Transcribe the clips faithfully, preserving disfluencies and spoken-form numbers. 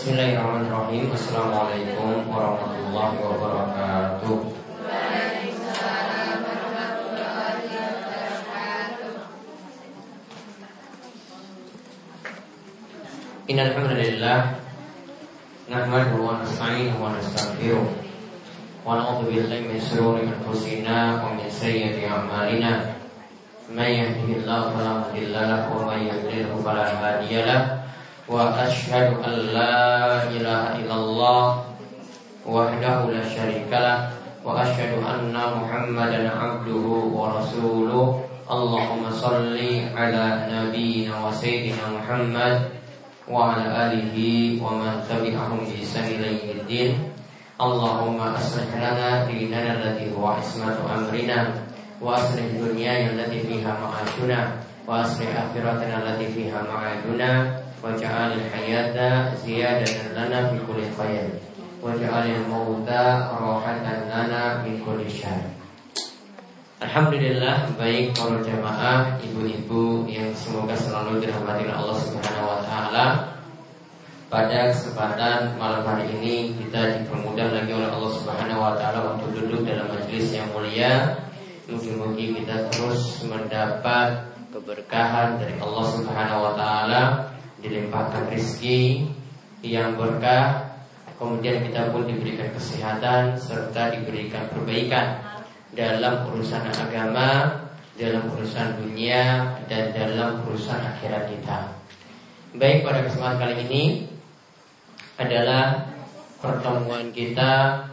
Bismillahirrahmanirrahim. Assalamualaikum warahmatullahi wabarakatuh. Waalaikumsalam warahmatullahi wabarakatuh. Innal hamdalillah nahmaduhu wa nasta'inuhu wa nastaghfiruh wa na'udzu billahi min shururi anfusina wa min sayyiati a'malina. May yahdihillahu fala mudilla lahu wa may yudlil fala hadiya lahu. Wa asyhadu an la ilaha illallah wahdahu la syarikalah wa asyhadu anna Muhammadan abduhu wa rasuluh. Allahumma shalli ala nabiyyina wa sayyidina Muhammad wa ala alihi wa man tabi'ahum bi ihsan ila yaumiddin. Allahumma aslih lana dinana allati huwa ismatu amrina wa aslih dunyana allati fiha ma'ashuna wa aslih akhiratana allati fiha ma'aduna. وَجَعَلِ الْحَيَاةَ زِيَادَةً لَنَا فِي كُلِّ خَيْرٍ وَجَعَلِ الْمَوْتَ رَاحَةً لَنَا مِنْ كُلِّ شَرٍّ. Alhamdulillah, baik para jamaah, ibu-ibu yang semoga selalu dirahmati Allah Subhanahu wa taala. Pada kesempatan malam hari ini kita dipermudah lagi oleh Allah Subhanahu wa taala untuk duduk dalam majelis yang mulia. Mudah-mudahan kita terus mendapat keberkahan dari Allah Subhanahu wa taala, dilimpahkan rezeki yang berkah, kemudian kita pun diberikan kesehatan serta diberikan perbaikan dalam urusan agama, dalam urusan dunia, dan dalam urusan akhirat kita. Baik, pada kesempatan kali ini adalah pertemuan kita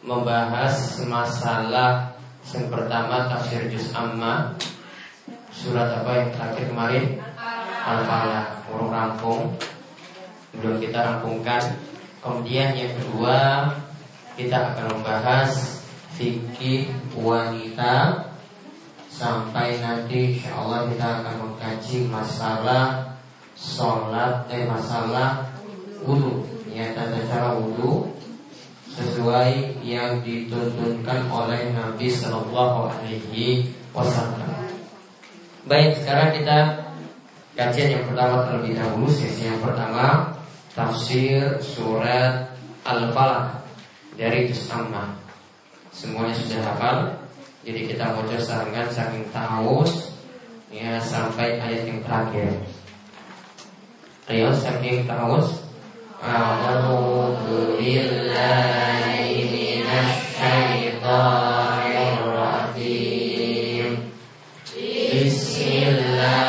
membahas masalah yang pertama, tafsir Juz Amma. Surat apa yang terakhir kemarin? Al-Falaq. Belum rampung, belum kita rampungkan. Kemudian yang kedua, kita akan membahas fikih wanita. Sampai nanti insyaallah kita akan mengkaji masalah sholat, eh masalah wudu, ya, tata cara wudu sesuai yang dituntunkan oleh Nabi Sallallahu Alaihi Wasallam. Baik, sekarang kita kajian yang pertama terlebih dahulu. Sesi yang pertama, tafsir surat Al-Falaq dari Juz Amma. Semuanya sudah hafal, jadi kita mau sarankan saking taus, ya, sampai ayat yang terakhir. Ayo saking taus. A'udzu billahi minasy syaithanir rajim. Bismillahirrahmanirrahim.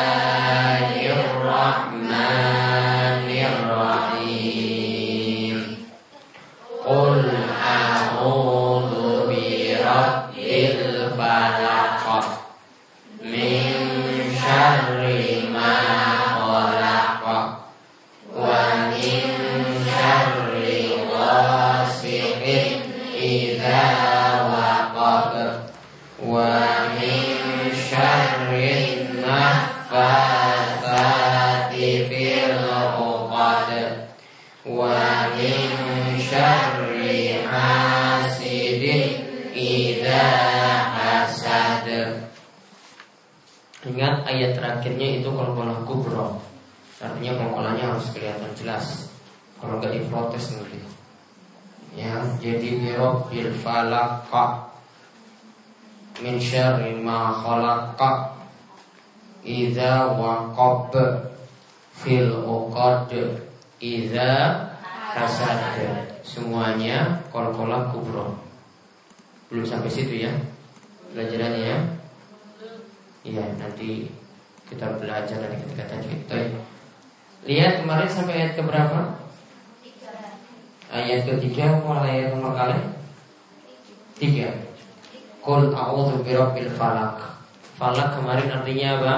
Ingat ayat terakhirnya itu kolom-kolom kubro, artinya kolom-kolomnya harus kelihatan jelas. Kalau nggak diprotes nanti, ya. Jadi birok bil falaka, min syarri ma khalaqa, idza waqab, fil uqad, idza hasad. Semuanya kolom-kolom kubro. Belum sampai situ ya pelajarannya ya. Iya, nanti kita belajar dari kata-kata kita. Lihat kemarin sampai ayat keberapa? Tiga. Ayat ketiga mulai ayat nomor kali? Tiga. Qul a'udzu birabbil falaq. Falak kemarin artinya apa?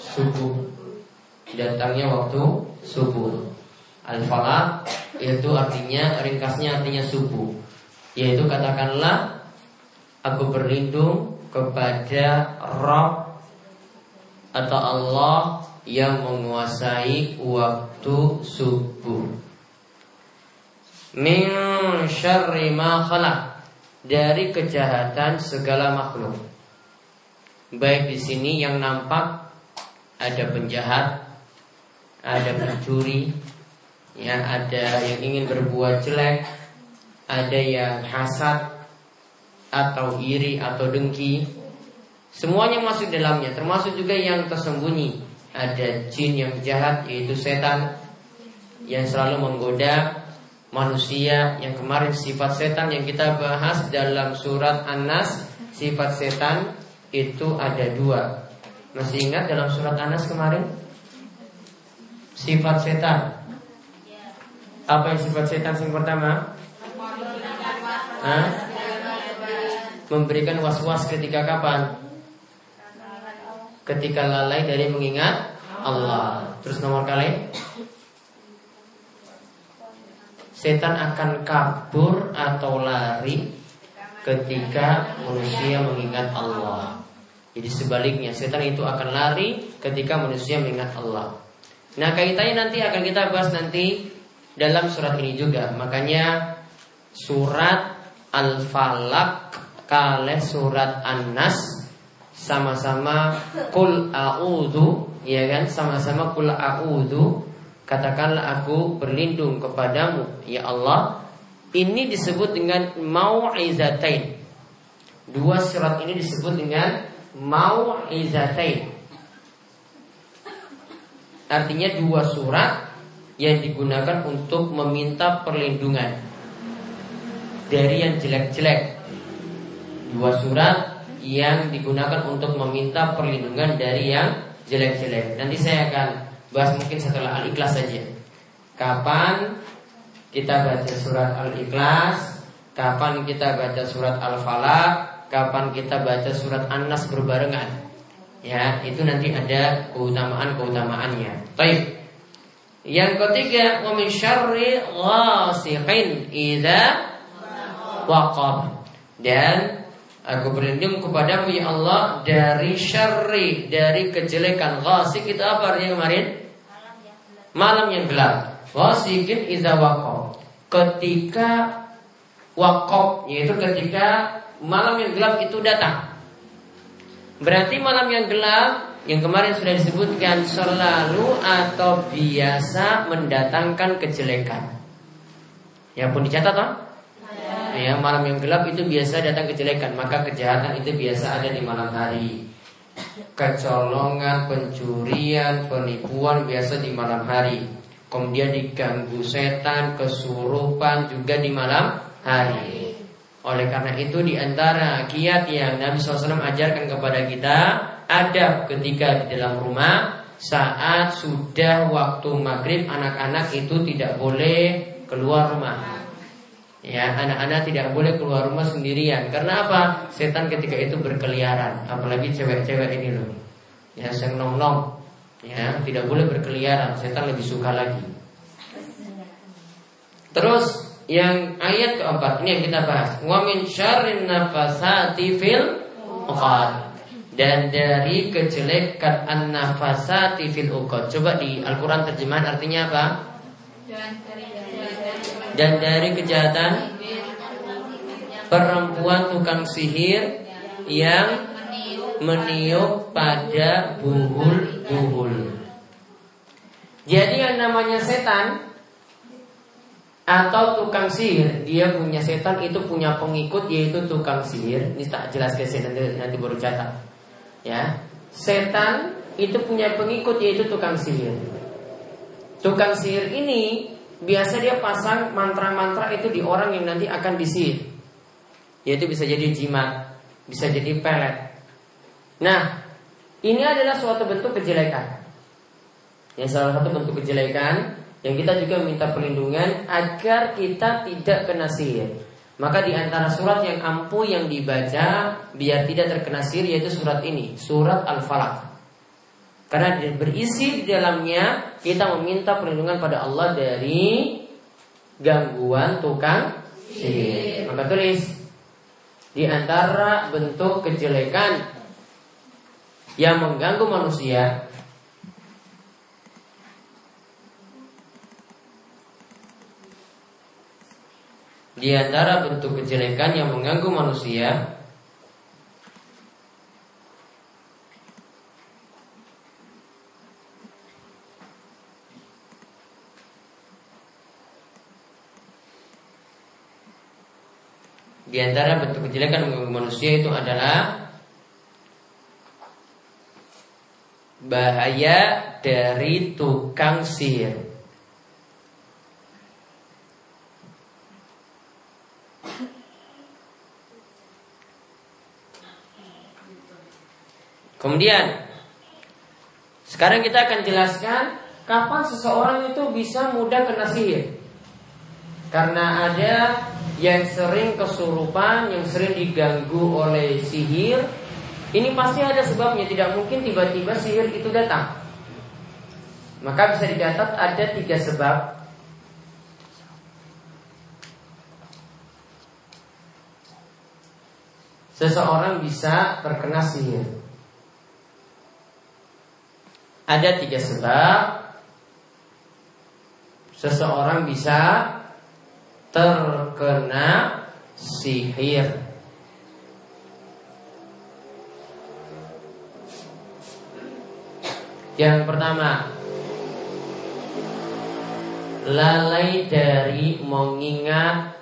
Subuh. Datangnya waktu subuh. Al-falaq itu artinya, ringkasnya artinya subuh. Yaitu katakanlah, aku berlindung kepada Rabb atau Allah yang menguasai waktu subuh. Min syarri ma khalaq, dari kejahatan segala makhluk. Baik di sini yang nampak ada penjahat, ada pencuri, ya, ada yang ingin berbuat jelek, ada yang hasad atau iri atau dengki, semuanya masuk dalamnya. Termasuk juga yang tersembunyi, ada jin yang jahat yaitu setan yang selalu menggoda manusia. Yang kemarin sifat setan yang kita bahas dalam surat An-Nas, sifat setan itu ada dua. Masih ingat dalam surat An-Nas kemarin? Sifat setan. Apa yang sifat setan yang pertama? Hah? Memberikan was-was ketika kapan? Ketika lalai dari mengingat Allah. Terus nomor kali? Setan akan kabur atau lari ketika manusia mengingat Allah. Jadi sebaliknya, setan itu akan lari ketika manusia mengingat Allah. Nah, kaitannya nanti akan kita bahas nanti dalam surat ini juga. Makanya surat Al-Falaq kaleh surat An-Nas sama-sama kul a'udhu, ya kan? Sama-sama kul a'udhu, katakanlah aku berlindung kepadamu ya Allah. Ini disebut dengan mau'izatain. Dua surat ini disebut dengan mau'izatain. Artinya dua surat yang digunakan untuk meminta perlindungan dari yang jelek-jelek. Dua surat yang digunakan untuk meminta perlindungan dari yang jelek-jelek. Nanti saya akan bahas mungkin setelah Al-Ikhlas saja. Kapan kita baca surat Al-Ikhlas, kapan kita baca surat Al-Falaq, kapan kita baca surat An-Nas berbarengan, ya, itu nanti ada keutamaan-keutamaannya. Baik. Yang ketiga, wa min syarri ghasiqin idza waqab. Dan aku berlindung kepadamu ya Allah dari syarri, dari kejelekan. Ghasiq itu apa artinya kemarin? Malam yang gelap. Ghasiqin idza waqab, ketika waqab, yaitu ketika malam yang gelap itu datang. Berarti malam yang gelap yang kemarin sudah disebutkan selalu atau biasa mendatangkan kejelekan. Ya pun dicatat toh? Ya, malam yang gelap itu biasa datang kejelekan. Maka kejahatan itu biasa ada di malam hari. Kecolongan, pencurian, penipuan biasa di malam hari. Kemudian diganggu setan, kesurupan juga di malam hari. Oleh karena itu diantara kiat yang Nabi shallallahu alaihi wasallam ajarkan kepada kita, adab ketika di dalam rumah, saat sudah waktu maghrib anak-anak itu tidak boleh keluar rumah. Ya, anak-anak tidak boleh keluar rumah sendirian. Karena apa? Setan ketika itu berkeliaran, apalagi cewek-cewek ini loh. Ya, seng nong-nong. Ya, tidak boleh berkeliaran, setan lebih suka lagi. Terus yang ayat keempat ini yang kita bahas. Wa min syarrin nafasati fil uqad. Dan dari kejelekan an-nafasati fil uqad. Coba di Al-Qur'an terjemahan artinya apa? Dan dari kejahatan perempuan tukang sihir yang meniup pada buhul-buhul. Jadi yang namanya setan atau tukang sihir, dia punya setan itu punya pengikut yaitu tukang sihir. Ini tak jelas guys, nanti, nanti baru catat. Ya, setan itu punya pengikut yaitu tukang sihir. Tukang sihir ini biasa dia pasang mantra-mantra itu di orang yang nanti akan disihir. Yaitu bisa jadi jimat, bisa jadi pelet. Nah, ini adalah suatu bentuk kejelekan. Yang salah satu bentuk kejelekan yang kita juga minta perlindungan agar kita tidak kena sihir. Maka di antara surat yang ampuh yang dibaca biar tidak terkena sihir yaitu surat ini, surat Al-Falaq. Karena berisi di dalamnya kita meminta perlindungan pada Allah dari gangguan tukang sihir. Maka tulis di antara bentuk kejelekan yang mengganggu manusia Di antara bentuk kejelekan yang mengganggu manusia Di antara bentuk kejelekan manusia itu adalah bahaya dari tukang sihir. Kemudian sekarang kita akan jelaskan kapan seseorang itu bisa mudah kena sihir. Karena ada yang sering kesurupan, yang sering diganggu oleh sihir, ini pasti ada sebabnya. Tidak mungkin tiba-tiba sihir itu datang. Maka bisa dicatat ada tiga sebab. Seseorang bisa terkena sihir. Ada tiga sebab seseorang bisa terkena sihir. Yang pertama, lalai dari mengingat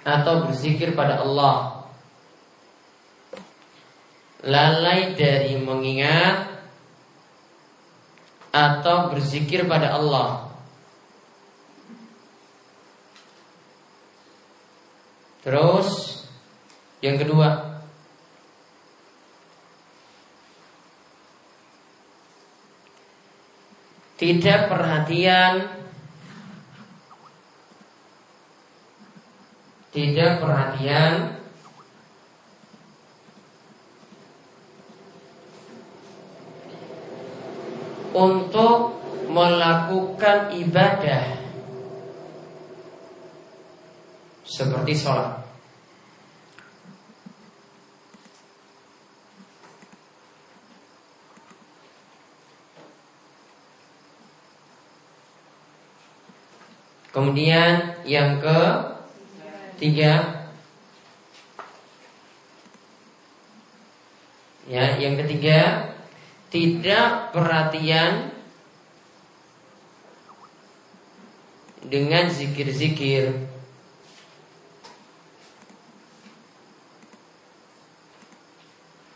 atau berzikir pada Allah. Lalai dari mengingat atau berzikir pada Allah. Terus yang kedua, tidak perhatian Tidak perhatian untuk melakukan ibadah seperti sholat. Kemudian yang ke tiga, ya, yang ketiga, tidak perhatian dengan zikir-zikir.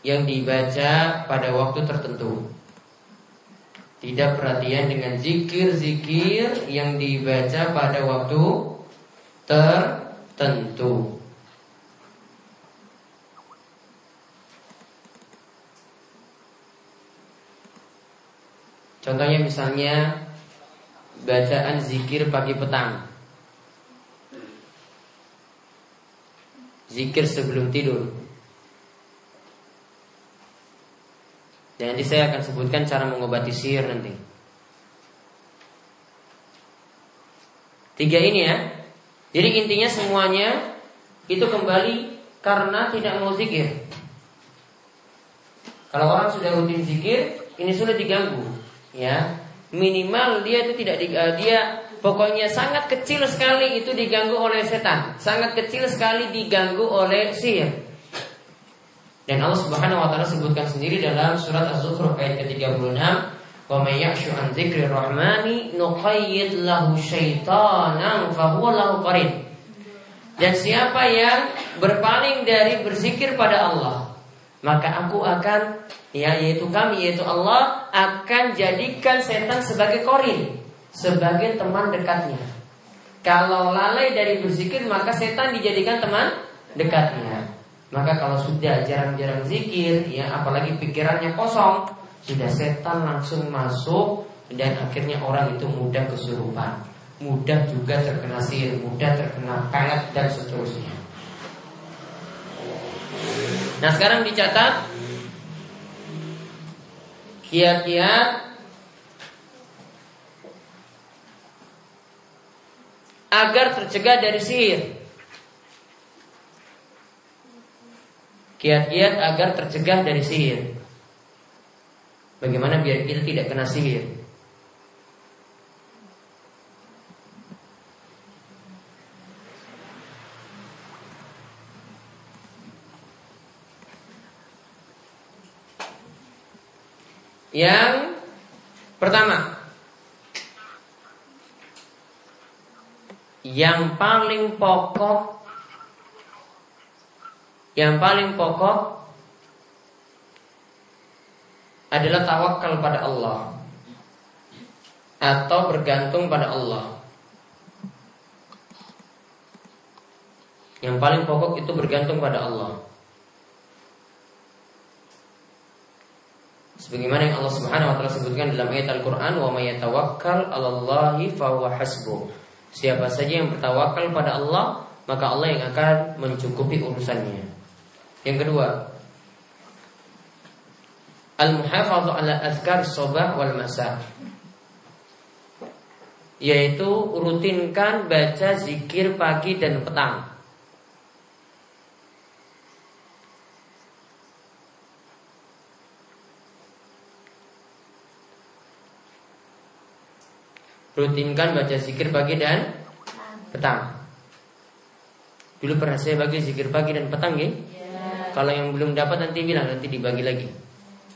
Yang dibaca pada waktu tertentu. Tidak perhatian dengan zikir-zikir yang dibaca pada waktu tertentu. Contohnya misalnya bacaan zikir pagi petang, zikir sebelum tidur. Dan nanti saya akan sebutkan cara mengobati sihir nanti. Tiga ini ya. Jadi intinya semuanya itu kembali karena tidak mau zikir. Kalau orang sudah rutin zikir, ini sudah diganggu, ya. Minimal dia itu tidak diganggu, dia pokoknya sangat kecil sekali itu diganggu oleh setan, sangat kecil sekali diganggu oleh sihir. Dan Allah Subhanahu wa taala sebutkan sendiri dalam surat Az-Zukhruf ayat ke tiga puluh enam, "Wa may ya'shu 'an dzikri rahmani nuqayyid lahu syaitanan fa huwa lahu qarin." Dan siapa yang berpaling dari berzikir pada Allah, maka aku akan, ya, yaitu kami, yaitu Allah, akan jadikan setan sebagai qarin, sebagai teman dekatnya. Kalau lalai dari berzikir, maka setan dijadikan teman dekatnya. Maka kalau sudah jarang-jarang zikir, ya, apalagi pikirannya kosong, sudah setan langsung masuk. Dan akhirnya orang itu mudah kesurupan, mudah juga terkena sihir, mudah terkena pelet dan seterusnya. Nah sekarang dicatat kiat-kiat agar tercegah dari sihir. Kiat-kiat agar tercegah dari sihir. Bagaimana biar kita tidak kena sihir? Yang pertama, yang paling pokok, yang paling pokok adalah tawakal pada Allah atau bergantung pada Allah. Yang paling pokok itu bergantung pada Allah. Sebagaimana yang Allah Subhanahu wa taala sebutkan dalam ayat Al-Qur'an, "Wa may yatawakkal 'alallahi fahuwa hasbuh." Siapa saja yang bertawakal pada Allah, maka Allah yang akan mencukupi urusannya. Yang kedua, al-muhafadhu 'ala azkar subah wal masa. Yaitu rutinkan baca zikir pagi dan petang. Rutinkan baca zikir pagi dan petang. Dulu pernah saya bagi zikir pagi dan petang, ya? Yeah. Kalau yang belum dapat nanti bilang, nanti dibagi lagi.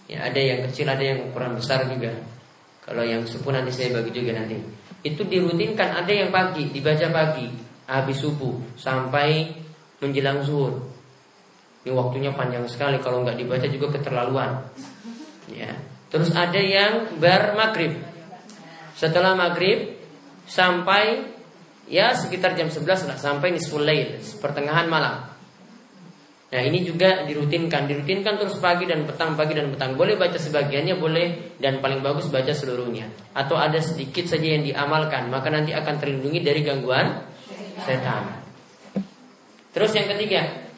Ya, ada yang kecil, ada yang ukuran besar juga. Kalau yang subuh nanti saya bagi juga nanti. Itu dirutinkan, ada yang pagi, dibaca pagi, habis subuh sampai menjelang zuhur. Ini waktunya panjang sekali, kalau nggak dibaca juga keterlaluan. Ya. Terus ada yang bermagrib. Setelah maghrib sampai ya sekitar jam sebelas lah, sampai nisful lail, pertengahan malam. Nah, ini juga dirutinkan, dirutinkan terus pagi dan petang, pagi dan petang. Boleh baca sebagiannya, boleh, dan paling bagus baca seluruhnya. Atau ada sedikit saja yang diamalkan, maka nanti akan terlindungi dari gangguan setan. Terus yang ketiga.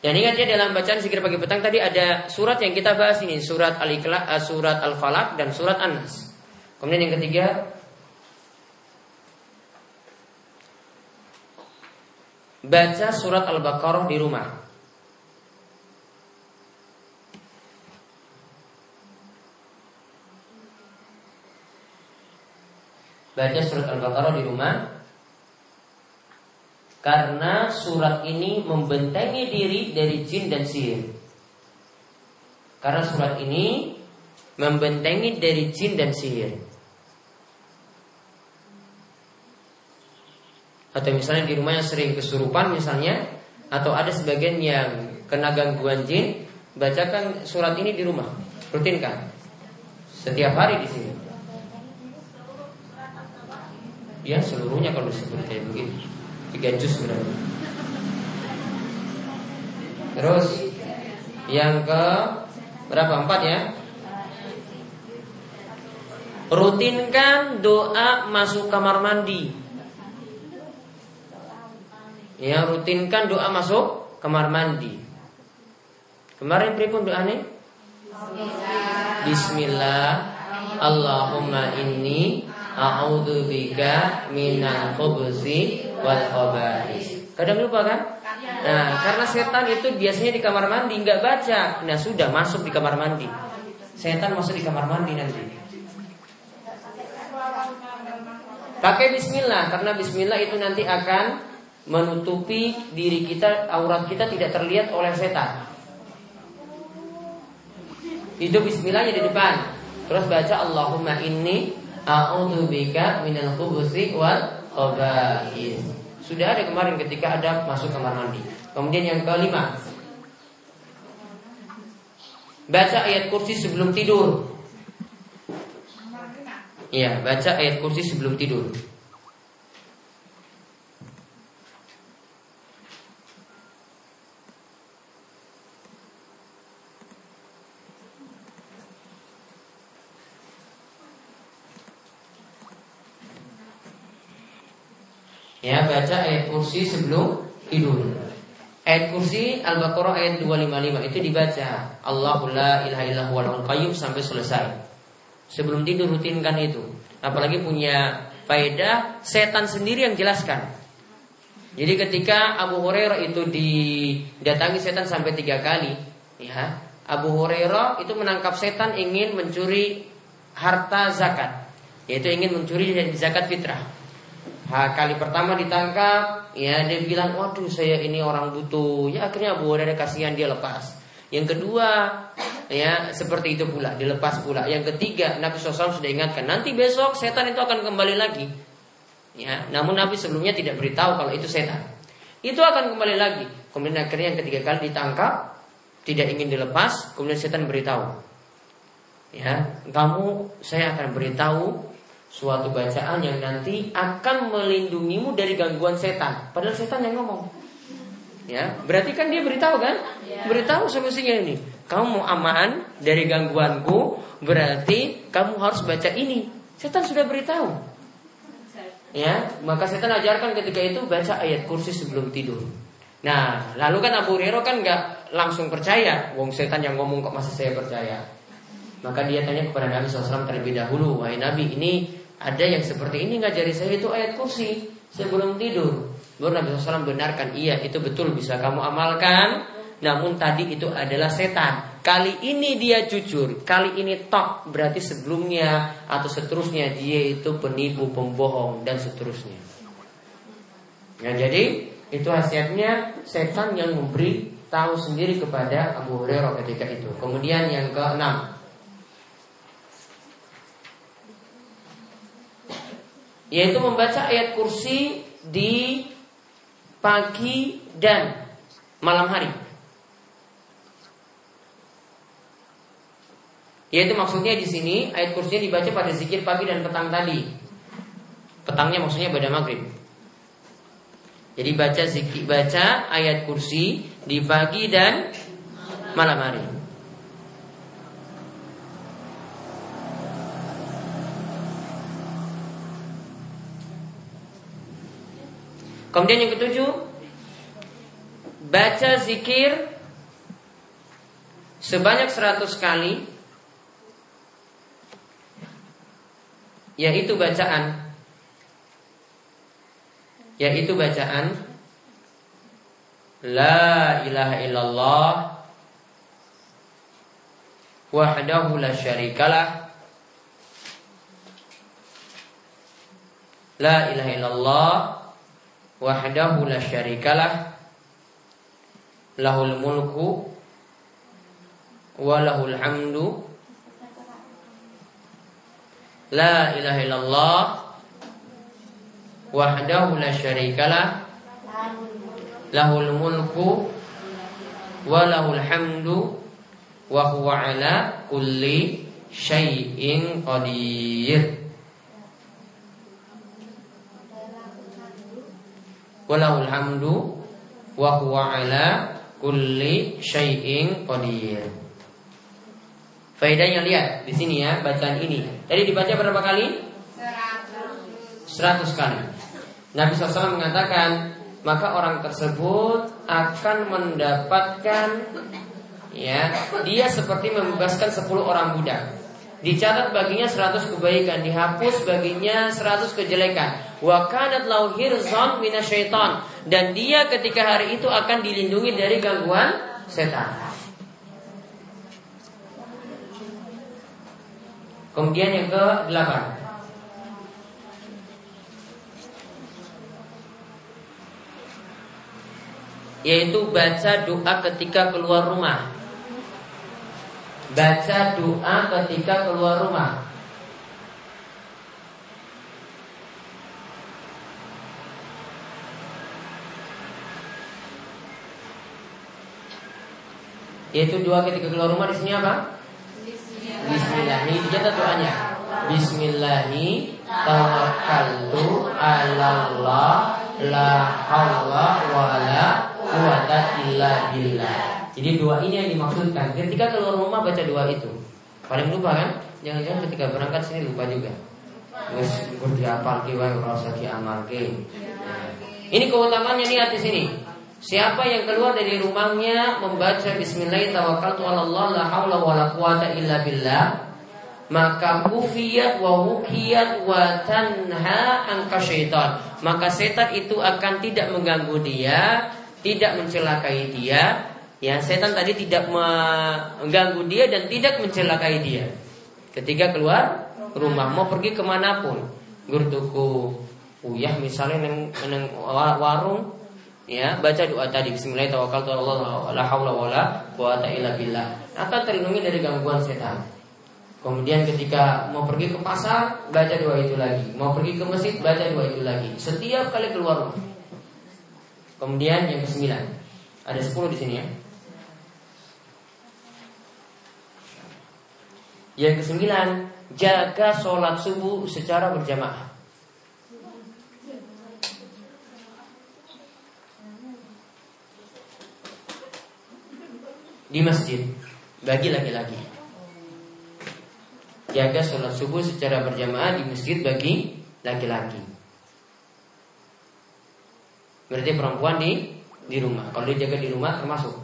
Dan ingat ya, dalam bacaan zikir pagi petang tadi ada surat yang kita bahas ini, surat Al-Ikhlas, surat Al-Falaq dan surat An-Nas. Kemudian yang ketiga, baca surat Al-Baqarah di rumah. Baca surat Al-Baqarah di rumah, karena surat ini membentengi diri dari jin dan sihir. Karena surat ini membentengi dari jin dan sihir. Atau misalnya di rumahnya sering kesurupan misalnya, atau ada sebagian yang kena gangguan jin, bacakan surat ini di rumah, rutinkan setiap hari di sini. Ya seluruhnya kalau seperti begini, tiga juz berarti. Terus yang ke berapa, empat ya? Rutinkan doa masuk kamar mandi. Ya, rutinkan doa masuk kamar mandi. Kemarin pripun doane? Bismillah. Bismillah. Allahumma inni a'udzubika minal khubusi wal khaba'is. Kadang lupa kan? Nah, karena setan itu biasanya di kamar mandi enggak baca. Nah, sudah masuk di kamar mandi. Setan masuk di kamar mandi nanti. Pakai bismillah, karena bismillah itu nanti akan menutupi diri kita, aurat kita tidak terlihat oleh setan. Itu bismillahnya di depan. Terus baca Allahumma inni a'udzubika minal khubusi wal khaba'is. Sudah ada kemarin ketika ada masuk kamar mandi. Kemudian yang kelima, baca ayat kursi sebelum tidur. Iya, baca ayat kursi sebelum tidur. Ya, baca ayat kursi sebelum tidur. Ayat kursi Al-Baqarah ayat dua ratus lima puluh lima itu dibaca Allahu la ilaha illa huwal qayyum sampai selesai. Sebelum tidur rutinkan itu. Apalagi punya faedah, setan sendiri yang jelaskan. Jadi ketika Abu Hurairah itu didatangi setan sampai tiga kali, ya, Abu Hurairah itu menangkap setan ingin mencuri harta zakat, yaitu ingin mencuri zakat fitrah. Ha, kali pertama ditangkap, ya dia bilang, waduh saya ini orang butuh. Ya akhirnya Abu Hurairah kasihan dia lepas. Yang kedua, ya seperti itu pula, dilepas pula. Yang ketiga, Nabi shallallahu alaihi wasallam sudah ingatkan, nanti besok setan itu akan kembali lagi. Ya, namun Nabi sebelumnya tidak beritahu kalau itu setan. Itu akan kembali lagi. Kemudian akhirnya yang ketiga kali ditangkap, tidak ingin dilepas, kemudian setan beritahu, ya, kamu, saya akan beritahu suatu bacaan yang nanti akan melindungimu dari gangguan setan. Padahal setan yang ngomong. Ya, berarti kan dia beritahu kan? Ya. Beritahu solusinya ini. Kamu mau aman dari gangguanku, berarti kamu harus baca ini. Setan sudah beritahu. Ya, maka setan ajarkan ketika itu baca ayat kursi sebelum tidur. Nah, lalu kan Abu Hurairah kan nggak langsung percaya, wong setan yang ngomong kok masa saya percaya. Maka dia tanya kepada Nabi shallallahu alaihi wasallam terlebih dahulu, wahai Nabi, ini ada yang seperti ini ngajari saya itu ayat kursi sebelum tidur. Baru Nabi shallallahu alaihi wasallam benarkan, iya itu betul bisa kamu amalkan. Namun tadi itu adalah setan. Kali ini dia jujur, kali ini tok, berarti sebelumnya atau seterusnya dia itu penipu, pembohong dan seterusnya. Nah, jadi itu khasiatnya setan yang memberi tahu sendiri kepada Abu Hurairah ketika itu. Kemudian yang keenam, yaitu membaca ayat kursi di pagi dan malam hari. Yaitu maksudnya di sini ayat kursinya dibaca pada zikir pagi dan petang tadi. Petangnya maksudnya pada maghrib. Jadi baca zikir, baca ayat kursi di pagi dan malam hari. Kemudian yang ketujuh, baca zikir sebanyak seratus kali. Yaitu bacaan Yaitu bacaan La ilaha illallah wahdahu la syarikalah, La ilaha illallah wahdahu la syarikalah, lahul mulku wa lahul hamdu, La ilaha illallah wahdahu la syarikalah, lahul mulku wa lahul hamdu, wa huwa ala kulli syai'in qadir, wa lahul hamdu, wa huwa ala kulli syai'in qadir. Faedahnya lihat di sini ya, bacaan ini tadi dibaca berapa kali? seratus kali. Nabi shallallahu alaihi wasallam mengatakan maka orang tersebut akan mendapatkan, ya, dia seperti membebaskan sepuluh orang budak. Dicatat baginya seratus kebaikan, dihapus baginya seratus kejelekan. Wa kanat lahu hirzan minasyaitan, dan dia ketika hari itu akan dilindungi dari gangguan setan. Kemudian yang ke-delapan, yaitu baca doa ketika keluar rumah. Baca doa ketika keluar rumah. Yaitu doa ketika keluar rumah di sini apa? Bismillahi, dicatat doanya. Bismillahi tawakkaltu 'alallah, la haula wala quwwata illa billah. Jadi doa ini yang dimaksudkan. Ketika keluar rumah baca doa itu. Paling lupa kan? Jangan-jangan ketika berangkat sini lupa juga. Wes diapalke wae ora usah diamalke. Ini keutamaannya nih di sini. Siapa yang keluar dari rumahnya membaca Bismillahi tawakkaltu 'alallah la haula wala quwata illa billah, maka kufiyat wa hukiyat wa tanha anka syaitan, maka setan itu akan tidak mengganggu dia, tidak mencelakai dia. Ya, setan tadi tidak mengganggu dia dan tidak mencelakai dia ketika keluar rumah, mau pergi kemanapun, gurduku uyah misalnya neng, neng warung. Ya, baca doa tadi Bismillahirrahmanirrahim, la haula wala quwata illa billah, akan terlindungi dari gangguan setan. Kemudian ketika mau pergi ke pasar, baca dua itu lagi. Mau pergi ke masjid, baca dua itu lagi. Setiap kali keluar rumah. Kemudian yang kesembilan, ada sepuluh di sini ya. Yang kesembilan, jaga sholat subuh secara berjamaah. Di masjid, bagi laki-laki. Jaga sholat subuh secara berjamaah di masjid bagi laki-laki. Berarti perempuan di di rumah. Kalau dia jaga di rumah termasuk.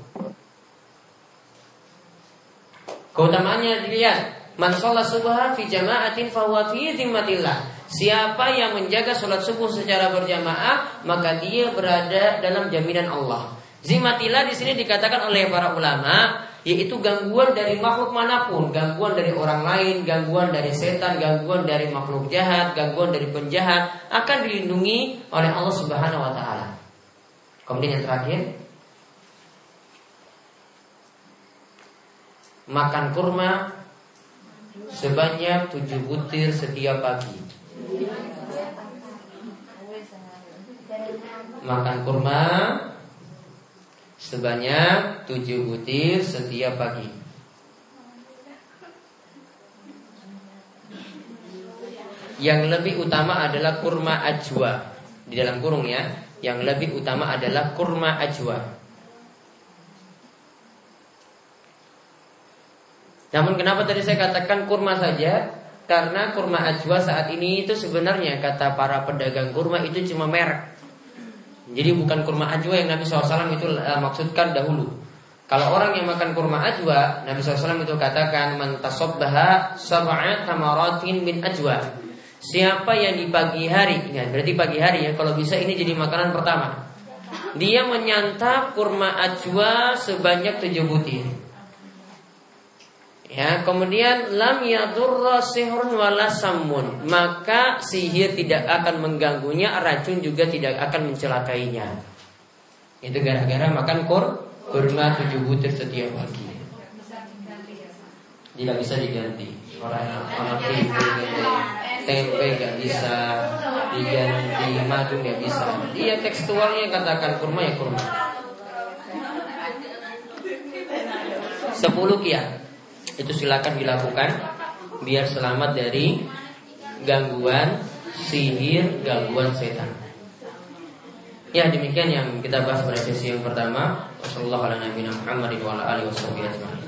Keutamaannya dilihat, man sholat subuh fi jama'atin fahuwa fi dhimmatillah. Siapa yang menjaga sholat subuh secara berjamaah, maka dia berada dalam jaminan Allah. Zimmatilah di sini dikatakan oleh para ulama yaitu gangguan dari makhluk manapun, gangguan dari orang lain, gangguan dari setan, gangguan dari makhluk jahat, gangguan dari penjahat akan dilindungi oleh Allah Subhanahu wa taala. Kemudian yang terakhir, makan kurma sebanyak tujuh butir setiap pagi. Makan kurma sebanyak tujuh butir setiap pagi. Yang lebih utama adalah kurma ajwa. Di dalam kurung ya. Yang lebih utama adalah kurma ajwa. Namun kenapa tadi saya katakan kurma saja? Karena kurma ajwa saat ini itu sebenarnya kata para pedagang kurma itu cuma merek. Jadi bukan kurma ajwa yang Nabi shallallahu alaihi wasallam itu maksudkan dahulu. Kalau orang yang makan kurma ajwa, Nabi shallallahu alaihi wasallam itu katakan man tasabbaha sab'a tamaratin min ajwa. Siapa yang di pagi hari, ingat berarti pagi hari ya, kalau bisa ini jadi makanan pertama. Dia menyantap kurma ajwa sebanyak tujuh butir. Ya, kemudian lam yadurra sihrun wala sammun, maka sihir tidak akan mengganggunya, racun juga tidak akan mencelakainya. Itu gara-gara makan kur kurma tujuh butir setiap pagi. Tidak bisa diganti. Orang tempe tempe nggak bisa diganti, madu nggak bisa. Dia tekstualnya katakan kurma ya kurma. Sepuluh kiat. Itu silakan dilakukan biar selamat dari gangguan sihir, gangguan setan. Ya, demikian yang kita bahas pada sesi yang pertama. Wassallallahu ala nabiyina Muhammadin wa ala alihi wasallam.